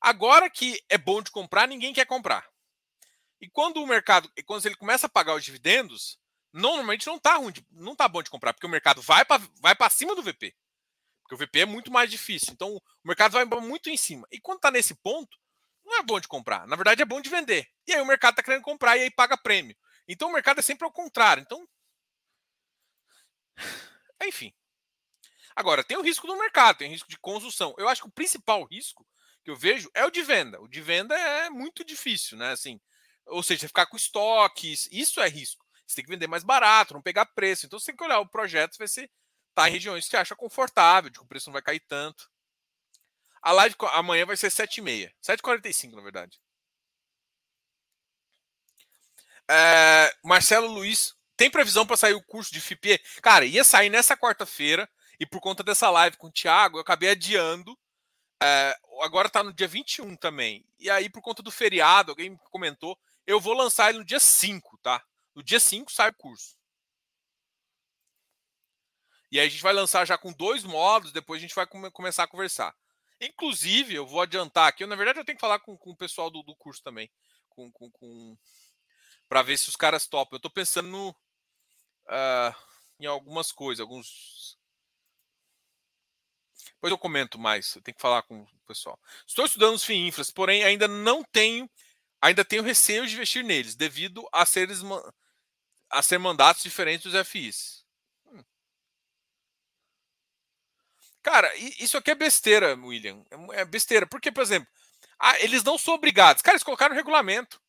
Agora que é bom de comprar, ninguém quer comprar. E quando o mercado, quando ele começa a pagar os dividendos, normalmente não está ruim, não está bom de comprar, porque o mercado vai para vai para cima do V P. Porque o V P é muito mais difícil. Então, o mercado vai muito em cima. E quando está nesse ponto, não é bom de comprar. Na verdade, é bom de vender. E aí o mercado está querendo comprar e aí paga prêmio. Então, o mercado é sempre ao contrário. Então, enfim. Agora, tem o risco do mercado, tem o risco de construção. Eu acho que o principal risco que eu vejo é o de venda. O de venda é muito difícil, né? Assim, ou seja, ficar com estoques, isso é risco. Você tem que vender mais barato, não pegar preço. Então você tem que olhar o projeto, ver se está em regiões que você acha confortável, de que o preço não vai cair tanto. A live amanhã vai ser sete e meia. sete e quarenta e cinco, na verdade. É, Marcelo Luiz, tem previsão para sair o curso de F I P E? Cara, ia sair nessa quarta-feira e por conta dessa live com o Thiago, eu acabei adiando. É, agora está no dia vinte e um também. E aí, por conta do feriado, alguém me comentou. Eu vou lançar ele no dia cinco, tá? No dia cinco sai o curso. E aí a gente vai lançar já com dois módulos, depois a gente vai come- começar a conversar. Inclusive, eu vou adiantar aqui, eu, na verdade eu tenho que falar com, com o pessoal do, do curso também, com, com, com... para ver se os caras topam. Eu tô pensando no, uh, em algumas coisas, alguns... Depois eu comento mais, eu tenho que falar com o pessoal. Estou estudando os FINFRAs, porém ainda não tenho... Ainda tenho receio de investir neles, devido a ser, a ser mandatos diferentes dos F Is. Hum. Cara, isso aqui é besteira, William. É besteira. Porque, por exemplo, eles não são obrigados. Cara, eles colocaram no regulamento.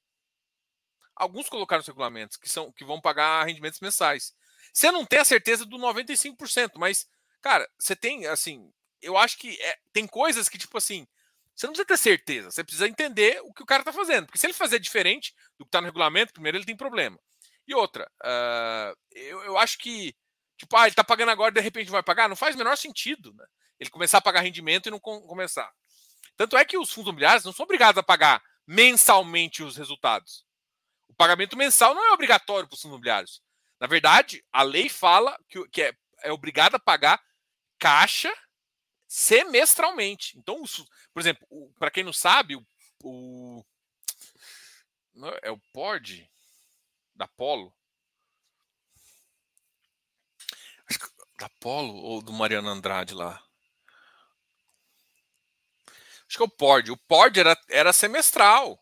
Alguns colocaram nos regulamentos, que, são, que vão pagar rendimentos mensais. Você não tem a certeza do noventa e cinco por cento, mas, cara, você tem, assim, eu acho que é, tem coisas que, tipo assim, você não precisa ter certeza, você precisa entender o que o cara tá fazendo, porque se ele fazer diferente do que tá no regulamento, primeiro ele tem problema. E outra, uh, eu, eu acho que, tipo, ah, ele tá pagando agora e de repente vai pagar, não faz o menor sentido, né? Ele começar a pagar rendimento e não com, começar. Tanto é que os fundos imobiliários não são obrigados a pagar mensalmente os resultados. O pagamento mensal não é obrigatório para os fundos imobiliários. Na verdade, a lei fala que, que é, é obrigado a pagar caixa semestralmente. Então, os, por exemplo, para quem não sabe, o, o é o Pod da Polo, acho que da Polo ou do Mariano Andrade lá. Acho que é o Pod. O Pod era, era semestral.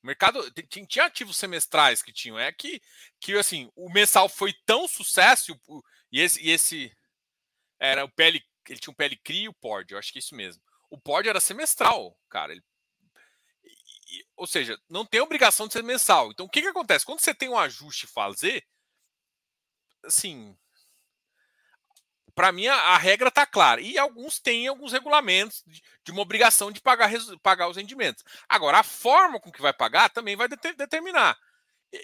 O mercado tinha, tinha ativos semestrais que tinham. É que, que assim, o mensal foi tão sucesso o, e, esse, e esse era o P L, ele tinha um P L C R I e o Pod, eu acho que é isso mesmo. O Pod era semestral, cara. Ele, e, ou seja, não tem obrigação de ser mensal. Então, o que, que acontece? Quando você tem um ajuste a fazer, assim, para mim, a regra está clara. E alguns têm alguns regulamentos de uma obrigação de pagar, pagar os rendimentos. Agora, a forma com que vai pagar também vai deter, determinar.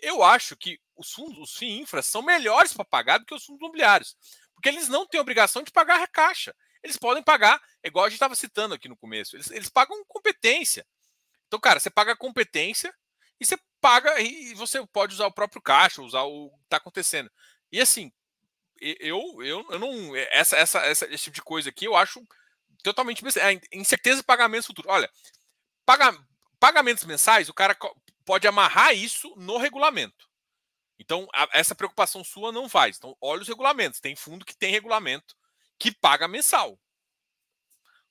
Eu acho que os fundos, os FIINFRAs, são melhores para pagar do que os fundos imobiliários, porque eles não têm obrigação de pagar a caixa. Eles podem pagar, igual a gente estava citando aqui no começo, eles, eles pagam competência. Então, cara, você paga a competência e você paga e você pode usar o próprio caixa, usar o que está acontecendo. E assim, Eu, eu, eu não. Essa, essa, essa, esse tipo de coisa aqui eu acho totalmente. Incerteza de pagamentos futuros. Olha, paga, pagamentos mensais, o cara pode amarrar isso no regulamento. Então, a, essa preocupação sua não faz. Então, olha os regulamentos. Tem fundo que tem regulamento que paga mensal.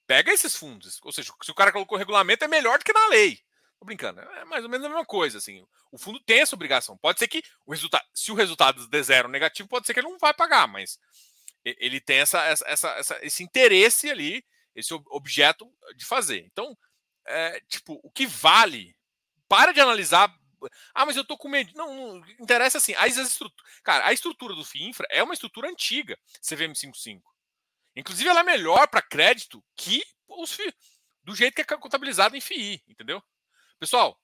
Pega esses fundos. Ou seja, se o cara colocou regulamento, é melhor do que na lei. Tô brincando. É mais ou menos a mesma coisa. Assim. O fundo tem essa obrigação. Pode ser que o resultado, se o resultado de zero negativo, pode ser que ele não vai pagar, mas ele tem essa, essa, essa, esse interesse ali, esse objeto de fazer. Então, é, tipo, o que vale? Para de analisar. Ah, mas eu tô com medo. Não, não interessa assim. As estrutura, cara, a estrutura do FIINFRA é uma estrutura antiga, C V M cinquenta e cinco. Inclusive, ela é melhor para crédito que os F I I, do jeito que é contabilizado em F I I, entendeu? Pessoal,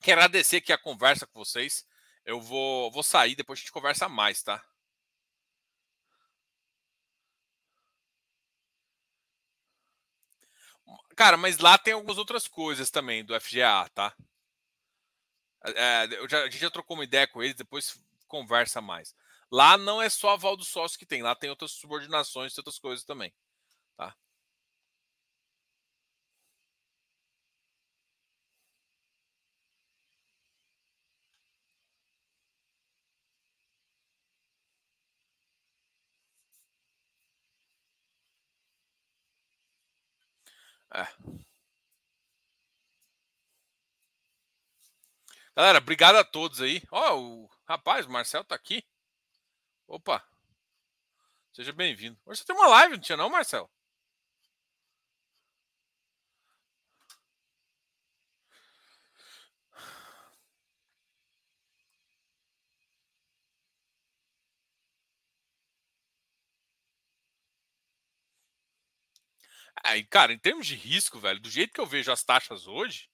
quero agradecer aqui a conversa com vocês. Eu vou, vou sair, depois a gente conversa mais, tá? Cara, mas lá tem algumas outras coisas também do F G A, tá? É, eu já, a gente já trocou uma ideia com eles, depois conversa mais. Lá não é só a aval do sócio que tem, lá tem outras subordinações e outras coisas também, tá? É. Galera, obrigado a todos aí. Ó, oh, o rapaz, o Marcel tá aqui. Opa, seja bem-vindo. Hoje você tem uma live, não tinha não, Marcel? Aí, cara, em termos de risco, velho, do jeito que eu vejo as taxas hoje,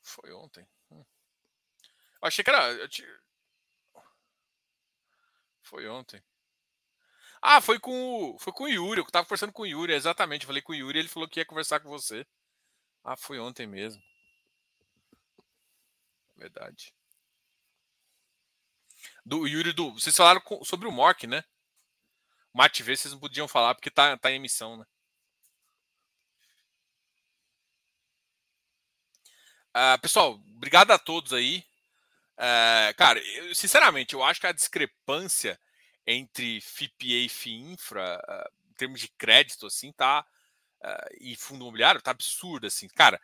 foi ontem. Eu achei que era. Eu te... Foi ontem. Ah, foi com o, foi com o Yuri. Eu tava conversando com o Yuri, exatamente. Eu falei com o Yuri, ele falou que ia conversar com você. Ah, foi ontem mesmo. Verdade. Do Yuri do. Vocês falaram com, sobre o M O C, né? O M A T V vocês não podiam falar porque tá, tá em emissão, né? Ah, pessoal, obrigado a todos aí. Ah, cara, eu, sinceramente, eu acho que a discrepância entre F I P E e FIINFRA, ah, em termos de crédito, assim, tá. Ah, e fundo imobiliário, tá absurdo, assim. Cara,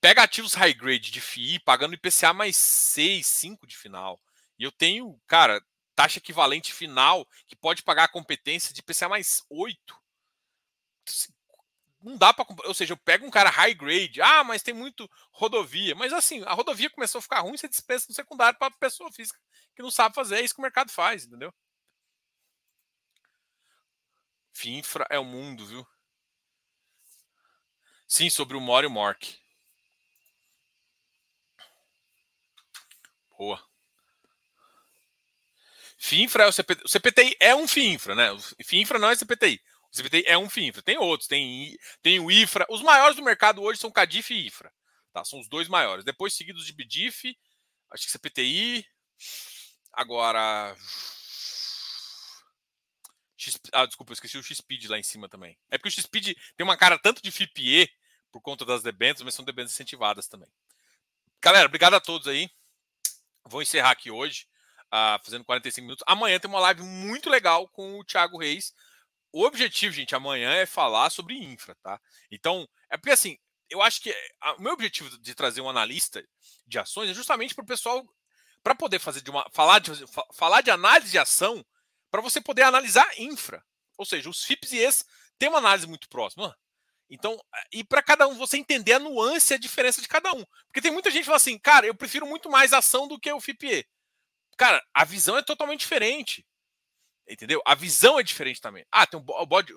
pega ativos high grade de F I I pagando I P C A mais seis, cinco de final. E eu tenho, cara, taxa equivalente final que pode pagar a competência de I P C A mais oito. não dá para... Ou seja, eu pego um cara high grade, ah, mas tem muito rodovia. Mas assim, a rodovia começou a ficar ruim, você dispensa no secundário para pessoa física que não sabe fazer. É isso que o mercado faz, entendeu? Finfra é o mundo, viu? Sim, sobre o Mor e o Mork. Boa. Finfra é o C P T I. O C P T I é um Finfra, né? O Finfra não é C P T I. O C P T I é um Finfra. Tem outros. Tem, tem o IFRA. Os maiores do mercado hoje são Cadif e IFRA. Tá? São os dois maiores. Depois seguidos de B D I F. Acho que C P T I. Agora... X... Ah, desculpa, eu esqueci o X P I D lá em cima também. É porque o X P I D tem uma cara tanto de F I P E por conta das debêntures, mas são debêntures incentivadas também. Galera, obrigado a todos aí. Vou encerrar aqui hoje, uh, fazendo quarenta e cinco minutos. Amanhã tem uma live muito legal com o Thiago Reis. O objetivo, gente, amanhã é falar sobre infra, tá? Então, é porque assim, eu acho que a, o meu objetivo de trazer um analista de ações é justamente para o pessoal, para poder fazer de uma, falar de, falar de análise de ação, para você poder analisar infra. Ou seja, os F I Ps e E S têm uma análise muito próxima. Então, e para cada um, você entender a nuance e a diferença de cada um. Porque tem muita gente que fala assim, cara, eu prefiro muito mais ação do que o F I P E. Cara, a visão é totalmente diferente. Entendeu? A visão é diferente também. Ah, tem um, o B O D...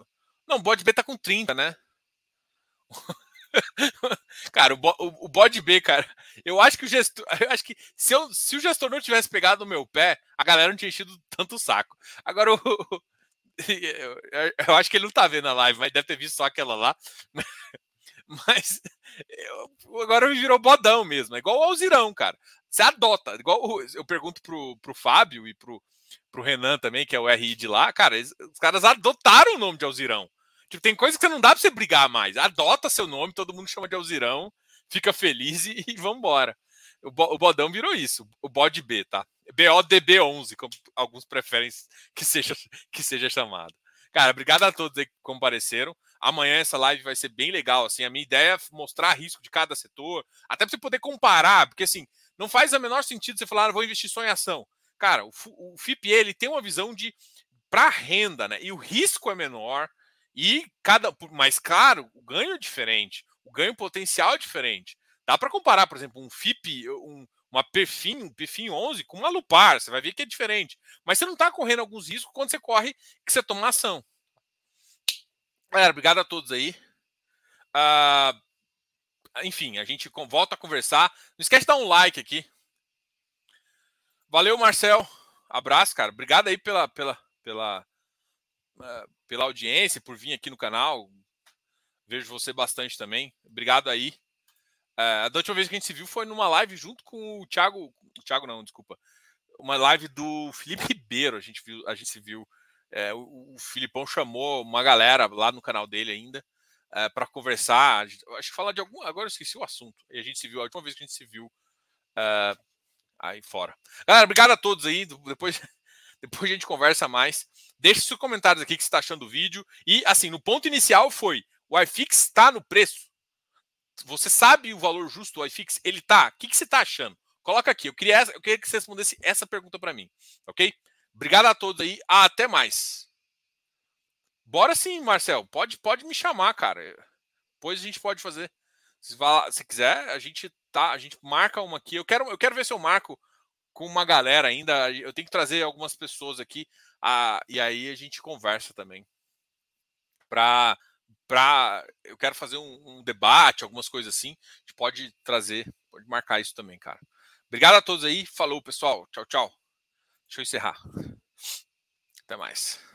Não, o B O D B tá com trinta, né? Cara, o B O D B, cara, eu acho que o gestor, eu acho que se, eu, se o gestor não tivesse pegado no meu pé, a galera não tinha enchido tanto o saco. Agora, eu, eu, eu acho que ele não tá vendo a live, mas deve ter visto só aquela lá. Mas eu, agora virou bodão mesmo, é igual o Alzirão, cara. Você adota, igual eu pergunto pro, pro Fábio e pro, pro Renan também, que é o R I de lá, cara, eles, os caras adotaram o nome de Alzirão. Tipo, tem coisa que você não dá pra você brigar mais. Adota seu nome, todo mundo chama de Alzirão, fica feliz e, e vambora. O, bo, o bodão virou isso, o B O D B, tá? B O D B onze, como alguns preferem que seja, que seja chamado. Cara, obrigado a todos aí que compareceram. Amanhã essa live vai ser bem legal, assim. A minha ideia é mostrar risco de cada setor, até pra você poder comparar, porque assim, não faz o menor sentido você falar, ah, vou investir só em ação. Cara, o, o F I P E, ele tem uma visão de pra renda, né? E o risco é menor. E cada, mais claro, o ganho é diferente, o ganho potencial é diferente. Dá para comparar, por exemplo, um F I P, um, uma Perfin, um Perfin onze com uma Lupar, você vai ver que é diferente. Mas você não está correndo alguns riscos quando você corre que você toma uma ação. Galera, obrigado a todos aí. Ah, enfim, a gente volta a conversar. Não esquece de dar um like aqui. Valeu, Marcel. Abraço, cara. Obrigado aí pela... pela, pela... pela audiência, por vir aqui no canal. Vejo você bastante também. Obrigado aí. Uh, da última vez que a gente se viu foi numa live junto com o Thiago... O Thiago não, desculpa. Uma live do Felipe Ribeiro. A gente, viu, a gente se viu... É, o, o Filipão chamou uma galera lá no canal dele ainda é, para conversar. Acho que falar de algum... Agora eu esqueci o assunto. E a gente se viu... A última vez que a gente se viu... É, aí fora. Galera, obrigado a todos aí. Depois... Depois a gente conversa mais. Deixe seus comentários aqui que você está achando do vídeo. E, assim, no ponto inicial foi, o iFix está no preço? Você sabe o valor justo do iFix? Ele está? O que, que você está achando? Coloca aqui. Eu queria, eu queria que você respondesse essa pergunta para mim. Ok? Obrigado a todos aí. Ah, até mais. Bora sim, Marcel. Pode, pode me chamar, cara. Depois a gente pode fazer. Se, fala, se quiser, a gente, tá, a gente marca uma aqui. Eu quero, eu quero ver se eu marco com uma galera ainda, eu tenho que trazer algumas pessoas aqui, ah, e aí a gente conversa também. Pra, pra, eu quero fazer um, um debate, algumas coisas assim, a gente pode trazer, pode marcar isso também, cara. Obrigado a todos aí, falou pessoal, tchau, tchau. Deixa eu encerrar. Até mais.